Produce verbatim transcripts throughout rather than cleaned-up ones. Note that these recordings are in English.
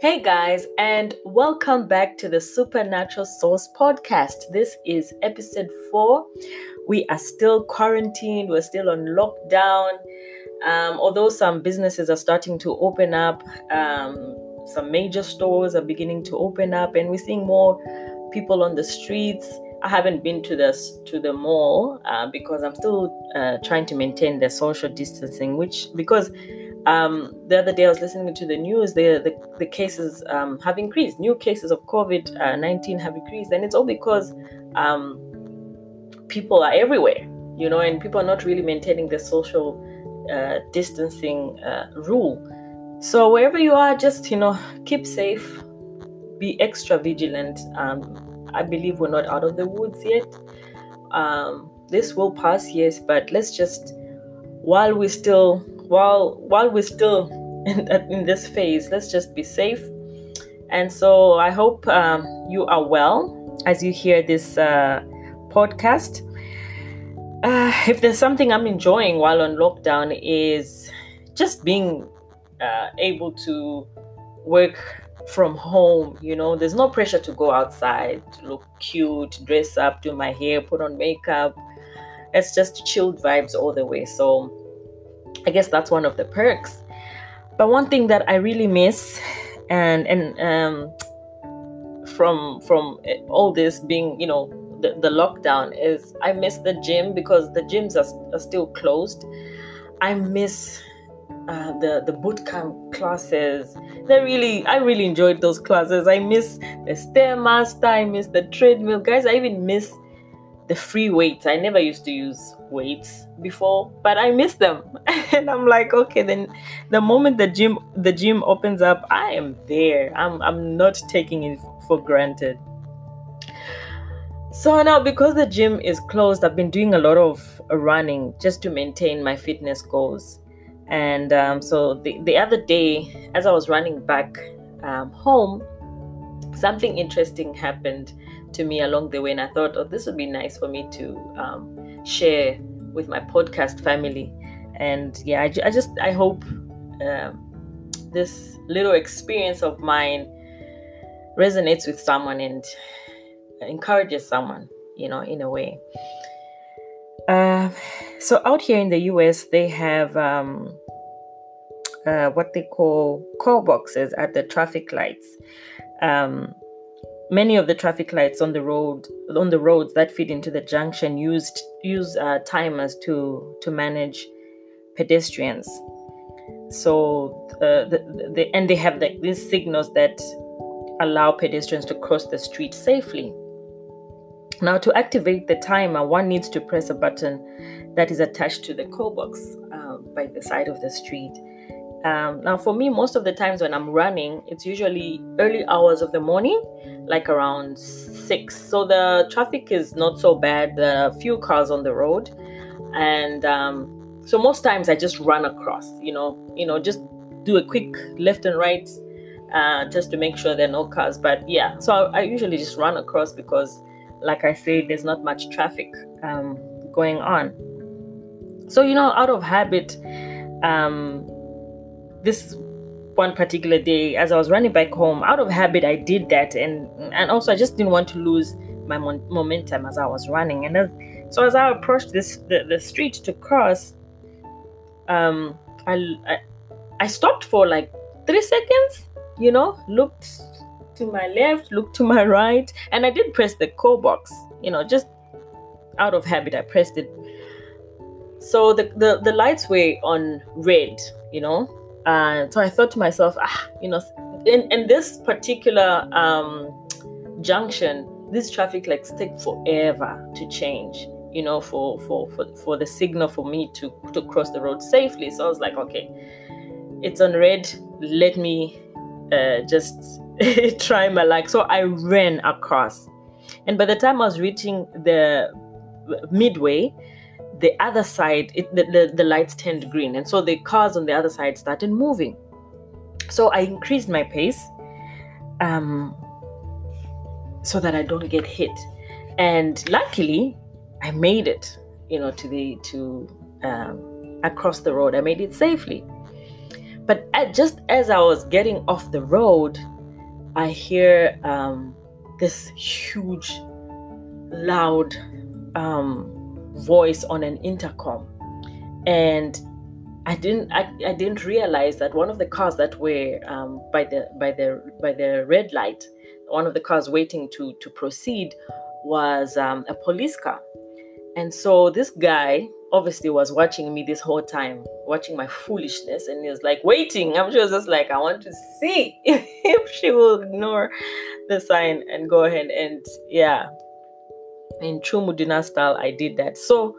Hey guys, and welcome back to the Supernatural Sauce Podcast. This is episode four. We are still quarantined. We're still on lockdown. Um, although some businesses are starting to open up, um, some major stores are beginning to open up, and we're seeing more people on the streets. I haven't been to the to the mall uh, because I'm still uh, trying to maintain the social distancing, which because. Um, the other day I was listening to the news, the the, the cases um, have increased, new cases of COVID nineteen have increased, and it's all because um, people are everywhere, you know, and people are not really maintaining the social uh, distancing uh, rule. So wherever you are, just, you know, keep safe, be extra vigilant. Um, I believe we're not out of the woods yet. Um, this will pass, yes, but let's just, while we're still... While while we're still in, in this phase, let's just be safe. And so I hope um, you are well as you hear this uh, podcast. Uh, if there's something I'm enjoying while on lockdown is just being uh, able to work from home. You know, there's no pressure to go outside, to look cute, dress up, do my hair, put on makeup. It's just chilled vibes all the way. So I guess that's one of the perks. But one thing that I really miss and and um from from all this being, you know, the, the lockdown is I miss the gym because the gyms are, are still closed. I miss uh, the the boot camp classes. They really I really enjoyed those classes. I miss the Stairmaster, I miss the treadmill. Guys, I even miss the free weights. I never used to use weights before, but I miss them. And I'm like, okay, then the moment the gym the gym opens up, I am there. I'm I'm not taking it for granted. So now, because the gym is closed, I've been doing a lot of running just to maintain my fitness goals. And um, so the, the other day, as I was running back um, home, something interesting happened to me along the way, and I thought, oh, this would be nice for me to um, share with my podcast family. And yeah, I, I just I hope um, this little experience of mine resonates with someone and encourages someone, you know, in a way. Uh, so out here in the U S, they have um, uh, what they call call boxes at the traffic lights. Um, Many of the traffic lights on the road on the roads that feed into the junction used use uh, timers to to manage pedestrians. So uh, the, the, and they have like these signals that allow pedestrians to cross the street safely. Now, to activate the timer, one needs to press a button that is attached to the call box uh, by the side of the street. Um, now, for me, most of the times when I'm running, it's usually early hours of the morning, like around six. So the traffic is not so bad. There are few cars on the road, and um, so most times I just run across. You know, you know, just do a quick left and right, uh, just to make sure there are no cars. But yeah, so I, I usually just run across because, like I said, there's not much traffic um, going on. So, you know, out of habit. Um, This one particular day, as I was running back home, out of habit, I did that, and and also I just didn't want to lose my mon- momentum as I was running. And as, so as I approached this the, the street to cross, um, I, I I stopped for like three seconds. You know, looked to my left, looked to my right, and I did press the call box. You know, just out of habit, I pressed it. So the the, the lights were on red. You know. Uh, so I thought to myself, ah, you know, in, in this particular um, junction, these traffic lights take forever to change, you know, for, for, for, for the signal for me to, to cross the road safely. So I was like, okay, it's on red. Let me uh, just try my luck. So I ran across. And by the time I was reaching the midway, the other side, it, the, the, the lights turned green. And so the cars on the other side started moving. So I increased my pace um, so that I don't get hit. And luckily, I made it, you know, to the, to um, across the road. I made it safely. But at, just as I was getting off the road, I hear um, this huge, loud um, voice on an intercom, and I didn't I, I didn't realize that one of the cars that were um, by the by the by the red light, one of the cars waiting to to proceed was um, a police car. And so this guy obviously was watching me this whole time, watching my foolishness, and he was like waiting. I'm just, just like, I want to see if, if she will ignore the sign and go ahead. And yeah, in true Mudina style, I did that. So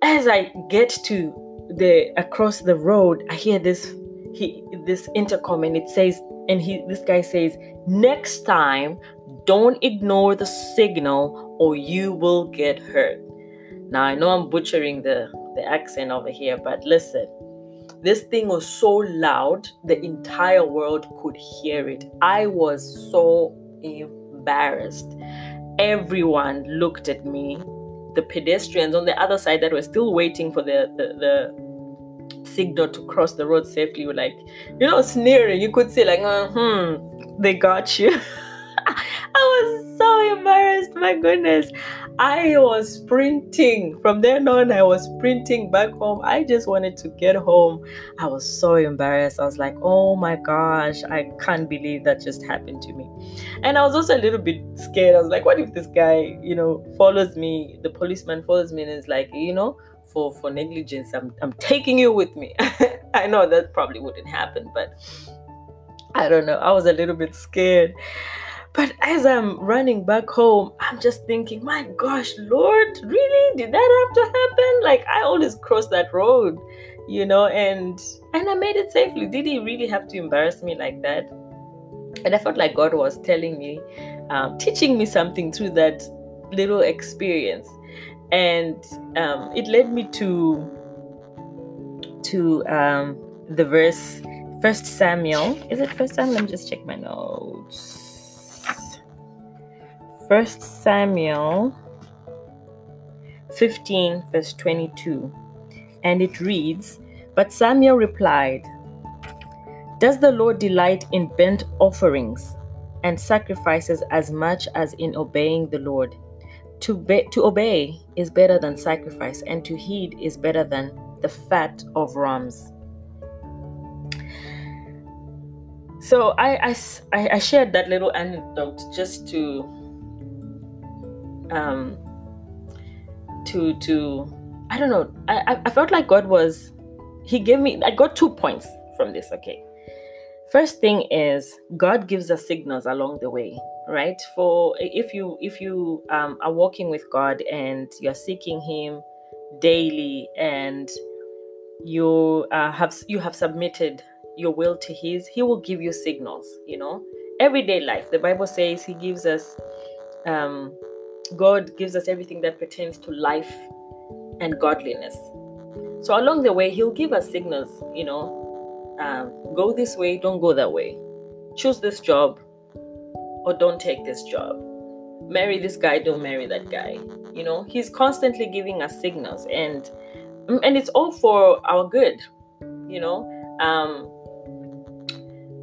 as I get to the across the road, I hear this he this intercom, and it says, and he this guy says, next time, don't ignore the signal or you will get hurt. Now, I know I'm butchering the, the accent over here, but listen, this thing was so loud, the entire world could hear it. I was so embarrassed. Everyone looked at me. The pedestrians on the other side that were still waiting for the, the, the signal to cross the road safely were like, you know, sneering. You could say like, oh, hmm, they got you. I was so embarrassed, my goodness. I was sprinting. From then on, I was sprinting back home. I just wanted to get home. I was so embarrassed. I was like, oh my gosh, I can't believe that just happened to me. And I was also a little bit scared. I was like, what if this guy, you know, follows me, the policeman follows me and is like, you know, for, for negligence, I'm, I'm taking you with me. I know that probably wouldn't happen, but I don't know. I was a little bit scared. But as I'm running back home, I'm just thinking, my gosh, Lord, really? Did that have to happen? Like, I always cross that road, you know, and and I made it safely. Did he really have to embarrass me like that? And I felt like God was telling me, um, teaching me something through that little experience. And um, it led me to, to um, the verse, First Samuel. Is it First Samuel? Let me just check my notes. First Samuel fifteen, verse twenty-two, and it reads, But Samuel replied, Does the Lord delight in burnt offerings and sacrifices as much as in obeying the Lord? To, be- to obey is better than sacrifice, and to heed is better than the fat of rams. So I, I, I shared that little anecdote just to... Um, to, to, I don't know, I, I felt like God was, he gave me, I got two points from this, okay. First thing is, God gives us signals along the way, right? For, if you, if you um, are walking with God and you're seeking him daily and you uh, have, you have submitted your will to his, he will give you signals, you know. Everyday life, the Bible says he gives us, um, God gives us everything that pertains to life and godliness. So along the way, he'll give us signals, you know, um, go this way, don't go that way. Choose this job or don't take this job. Marry this guy, don't marry that guy. You know, he's constantly giving us signals, and and it's all for our good, you know. Um,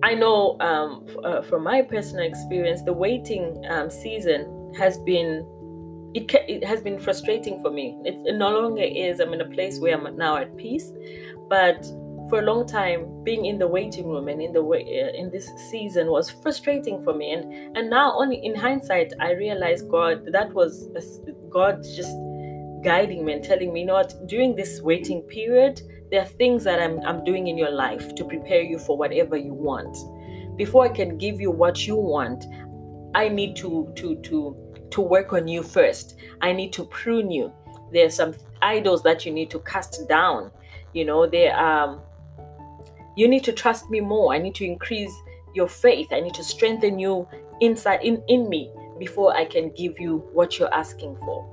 I know um, f- uh, from my personal experience, the waiting um, season has been it, ca- it has been frustrating for me. It, it no longer is. I'm in a place where I'm now at peace, but for a long time, being in the waiting room and in the way uh, in this season was frustrating for me. And and now, only in hindsight, I realized God that was a, God just guiding me and telling me, you know what, during this waiting period, there are things that I'm I'm doing in your life to prepare you for whatever you want. Before I can give you what you want, I need to to to to work on you first. I need to prune you. There are some idols that you need to cast down. You know, there um you need to trust me more. I need to increase your faith. I need to strengthen you inside in, in me before I can give you what you're asking for.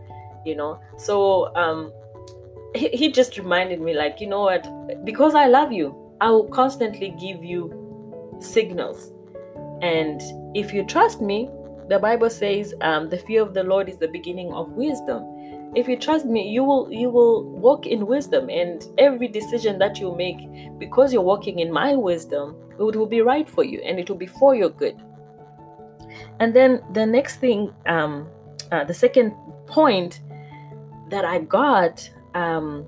You know, so um he, he just reminded me, like, you know what, because I love you, I will constantly give you signals. And if you trust me, the Bible says um, the fear of the Lord is the beginning of wisdom. If you trust me, you will you will walk in wisdom, and every decision that you make, because you're walking in my wisdom, it will be right for you and it will be for your good. And then the next thing, um, uh, the second point that I got um,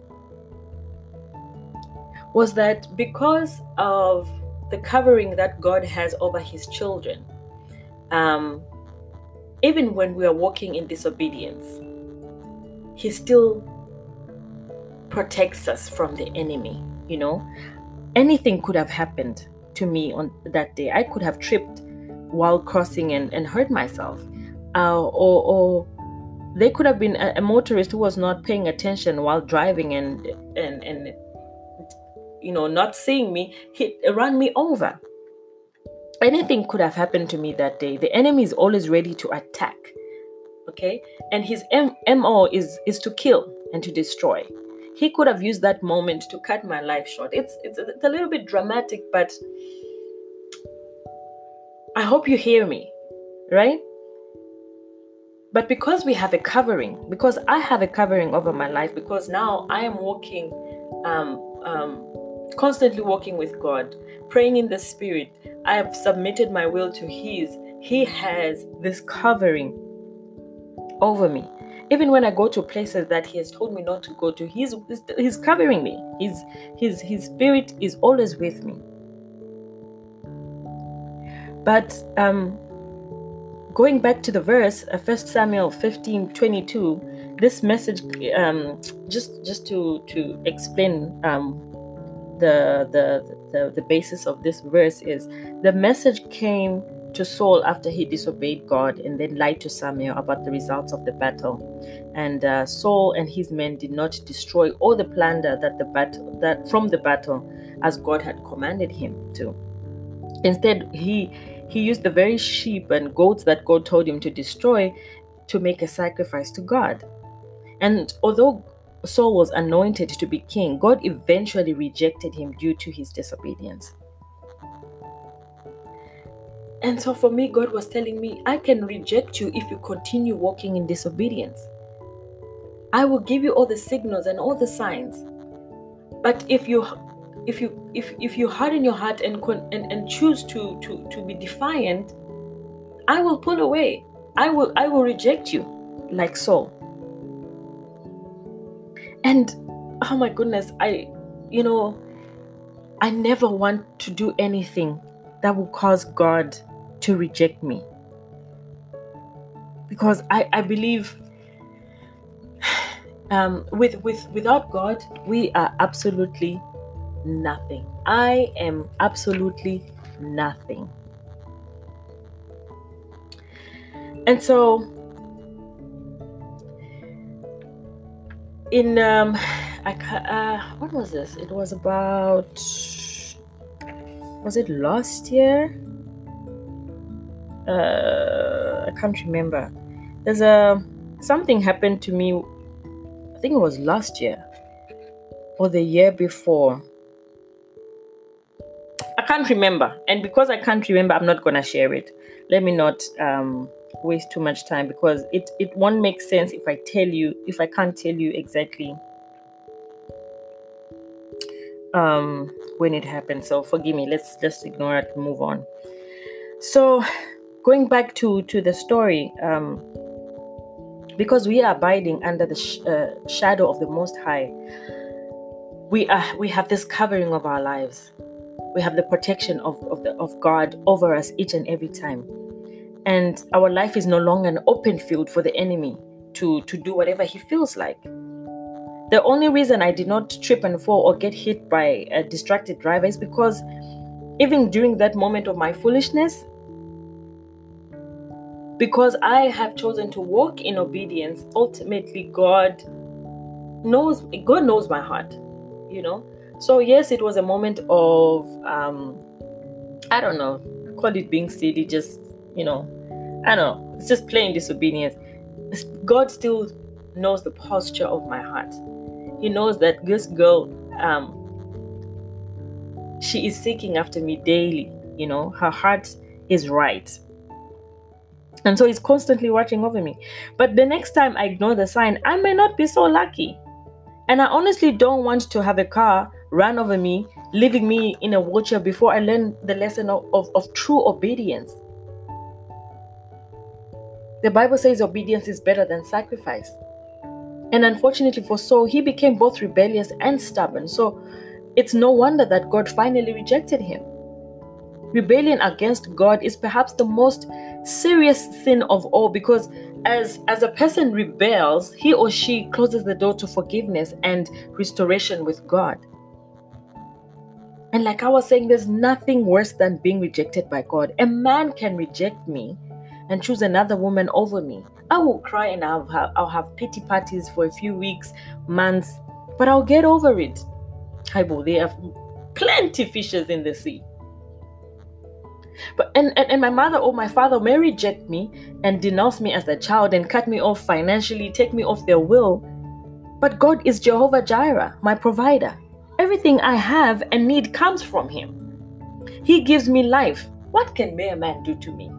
was that because of the covering that God has over his children, um, even when we are walking in disobedience, he still protects us from the enemy. You know, anything could have happened to me on that day. I could have tripped while crossing and, and hurt myself. Uh, or, or there could have been a, a motorist who was not paying attention while driving and, and, and you know, not seeing me, he ran me over. Anything could have happened to me that day. The enemy is always ready to attack. Okay, and his M O is is to kill and to destroy. He could have used that moment to cut my life short. It's it's a, it's a little bit dramatic, but I hope you hear me, right? But because we have a covering, because I have a covering over my life, because now I am walking, um, um, constantly walking with God, praying in the Spirit. I have submitted my will to His. He has this covering over me. Even when I go to places that he has told me not to go to, he's he's covering me. His his his spirit is always with me. But um, going back to the verse, uh, First Samuel fifteen twenty-two, this message, um, just just to to explain um, the, the the the basis of this verse is the message came to Saul after he disobeyed God and then lied to Samuel about the results of the battle, and uh, Saul and his men did not destroy all the plunder that the battle that from the battle as God had commanded him to. Instead, he he used the very sheep and goats that God told him to destroy to make a sacrifice to God. And although Saul was anointed to be king, God eventually rejected him due to his disobedience. And so for me, God was telling me, I can reject you if you continue walking in disobedience. I will give you all the signals and all the signs. But if you if you if if you harden your heart and and, and choose to, to, to be defiant, I will pull away. I will I will reject you like Saul. And oh my goodness, I you know, I never want to do anything that will cause God to reject me, because I, I believe um, with with without God we are absolutely nothing. I am absolutely nothing. And so in um, I uh, what was this? It was about. Was it last year? Uh, I can't remember. There's a something happened to me. I think it was last year or the year before. I can't remember, and because I can't remember, I'm not gonna share it. Let me not um, waste too much time, because it it won't make sense if I tell you if I can't tell you exactly. Um, when it happened, so forgive me. Let's just ignore it, move on. So, going back to to the story, um, because we are abiding under the sh- uh, shadow of the Most High, we are we have this covering of our lives. We have the protection of of, the, of God over us each and every time, and our life is no longer an open field for the enemy to to do whatever he feels like. The only reason I did not trip and fall or get hit by a distracted driver is because even during that moment of my foolishness, because I have chosen to walk in obedience, ultimately God knows, God knows my heart, you know. So yes, it was a moment of, um, I don't know, call it being silly, just, you know, I don't know, it's just plain disobedience. God still knows the posture of my heart. He knows that this girl, um, she is seeking after me daily. You know, her heart is right. And so he's constantly watching over me. But the next time I ignore the sign, I may not be so lucky. And I honestly don't want to have a car run over me, leaving me in a wheelchair before I learn the lesson of, of, of true obedience. The Bible says obedience is better than sacrifice. And unfortunately for Saul, he became both rebellious and stubborn. So it's no wonder that God finally rejected him. Rebellion against God is perhaps the most serious sin of all, because as, as a person rebels, he or she closes the door to forgiveness and restoration with God. And like I was saying, there's nothing worse than being rejected by God. A man can reject me and choose another woman over me. I will cry and I'll have, I'll have pity parties for a few weeks, months, but I'll get over it. Haibo, they have plenty of fishes in the sea. But and, and, and my mother or my father may reject me and denounce me as a child and cut me off financially, take me off their will. But God is Jehovah Jireh, my provider. Everything I have and need comes from Him. He gives me life. What can mere man do to me?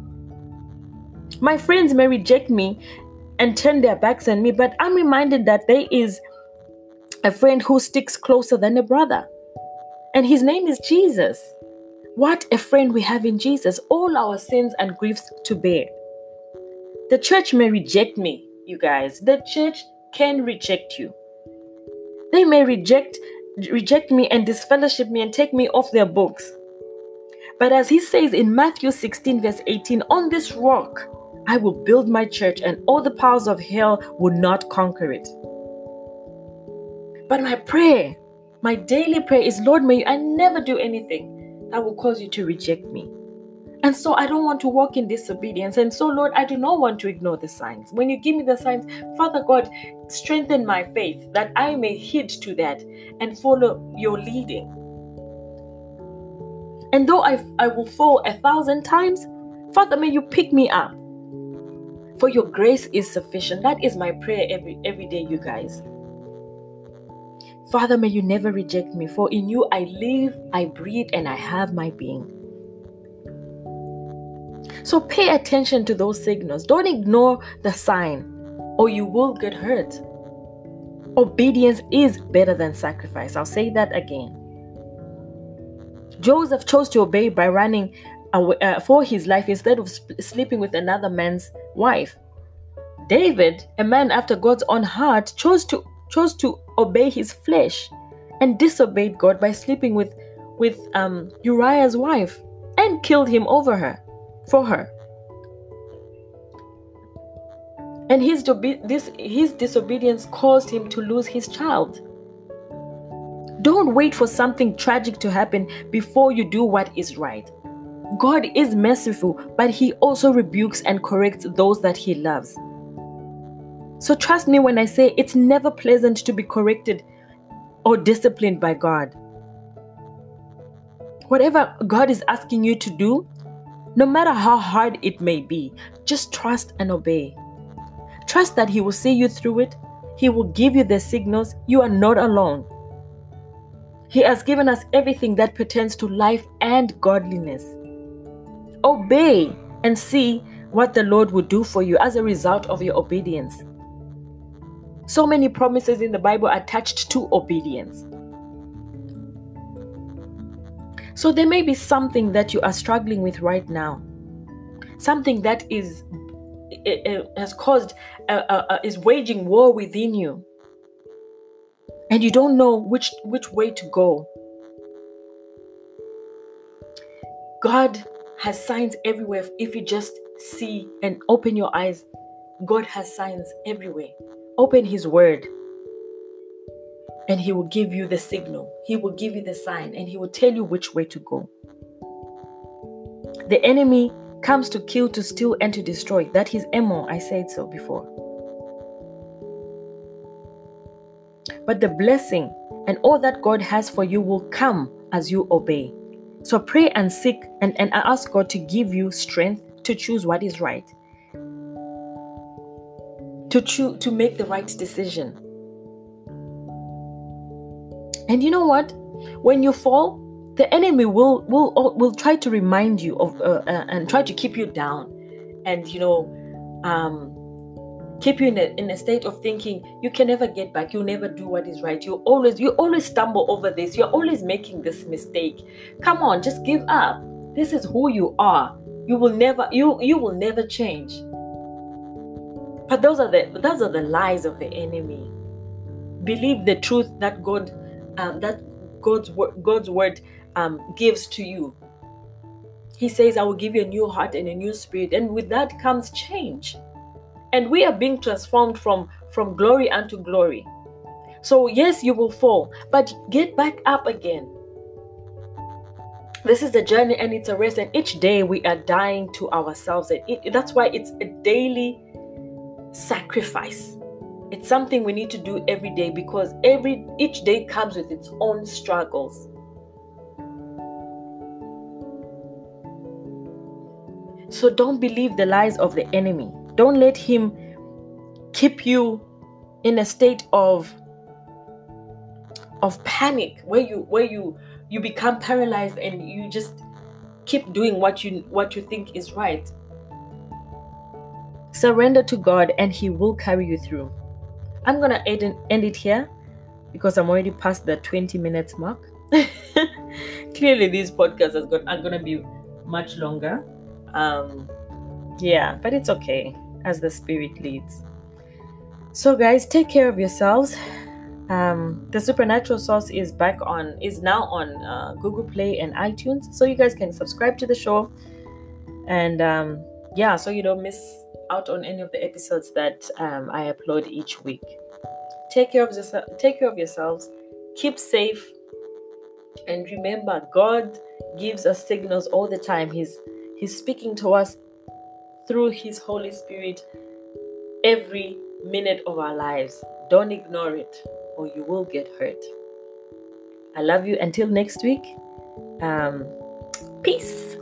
My friends may reject me and turn their backs on me, but I'm reminded that there is a friend who sticks closer than a brother, and his name is Jesus. What a friend we have in Jesus, all our sins and griefs to bear. The church may reject me, you guys. The church can reject you. They may reject, reject me and disfellowship me and take me off their books. But as He says in Matthew sixteen, verse eighteen, on this rock I will build my church, and all the powers of hell will not conquer it. But my prayer, my daily prayer is, Lord, may I never do anything that will cause You to reject me. And so I don't want to walk in disobedience. And so, Lord, I do not want to ignore the signs. When You give me the signs, Father God, strengthen my faith that I may heed to that and follow Your leading. And though I, I will fall a thousand times, Father, may You pick me up. For Your grace is sufficient. That is my prayer every, every day, you guys. Father, may You never reject me, for in You I live, I breathe, and I have my being. So pay attention to those signals. Don't ignore the sign, or you will get hurt. Obedience is better than sacrifice. I'll say that again. Joseph chose to obey by running away, uh, for his life instead of sp- sleeping with another man's wife. David, a man after God's own heart, chose to chose to obey his flesh and disobeyed God by sleeping with, with um, Uriah's wife and killed him over her, for her. And his, dobe- this, his disobedience caused him to lose his child. Don't wait for something tragic to happen before you do what is right. God is merciful, but He also rebukes and corrects those that He loves. So trust me when I say it's never pleasant to be corrected or disciplined by God. Whatever God is asking you to do, no matter how hard it may be, just trust and obey. Trust that He will see you through it. He will give you the signals. You are not alone. He has given us everything that pertains to life and godliness. Obey and see what the Lord will do for you as a result of your obedience. So many promises in the Bible are attached to obedience. So there may be something that you are struggling with right now, something that is has caused uh, uh, is waging war within you. And you don't know which, which way to go. God has signs everywhere. If you just see and open your eyes, God has signs everywhere. Open His word, and He will give you the signal. He will give you the sign, and He will tell you which way to go. The enemy comes to kill, to steal, and to destroy. That is M O. I said so before. But the blessing and all that God has for you will come as you obey. So pray and seek and, and ask God to give you strength to choose what is right, to choose, to make the right decision. And you know what? When you fall, the enemy will will will try to remind you of uh, uh, and try to keep you down, and you know um, keep you in a, in a state of thinking you can never get back, you never do what is right, you always you always stumble over this, you're always making this mistake. Come on, just give up. This is who you are. You will never you you will never change. But those are the those are the lies of the enemy. Believe the truth that God um, that God's word God's word um, gives to you. He says, I will give you a new heart and a new spirit, and with that comes change. And we are being transformed from, from glory unto glory. So yes, you will fall, but get back up again. This is a journey and it's a race, and each day we are dying to ourselves. And it, that's why it's a daily sacrifice. It's something we need to do every day, because every each day comes with its own struggles. So don't believe the lies of the enemy. Don't let him keep you in a state of, of panic where you where you, you become paralyzed and you just keep doing what you what you think is right. Surrender to God and He will carry you through. I'm gonna end, end it here because I'm already past the twenty minutes mark. Clearly, these podcasts are gonna be much longer. Um, yeah, but it's okay, as the Spirit leads. So guys, take care of yourselves. Um, the Supernatural Sauce is back on, is now on uh, Google Play and iTunes. So you guys can subscribe to the show. And um, yeah, so you don't miss out on any of the episodes that um, I upload each week. Take care of yourself, take care of yourselves. Keep safe. And remember, God gives us signals all the time. He's, he's speaking to us through His Holy Spirit every minute of our lives. Don't ignore it, or you will get hurt. I love you. Until next week, um, peace.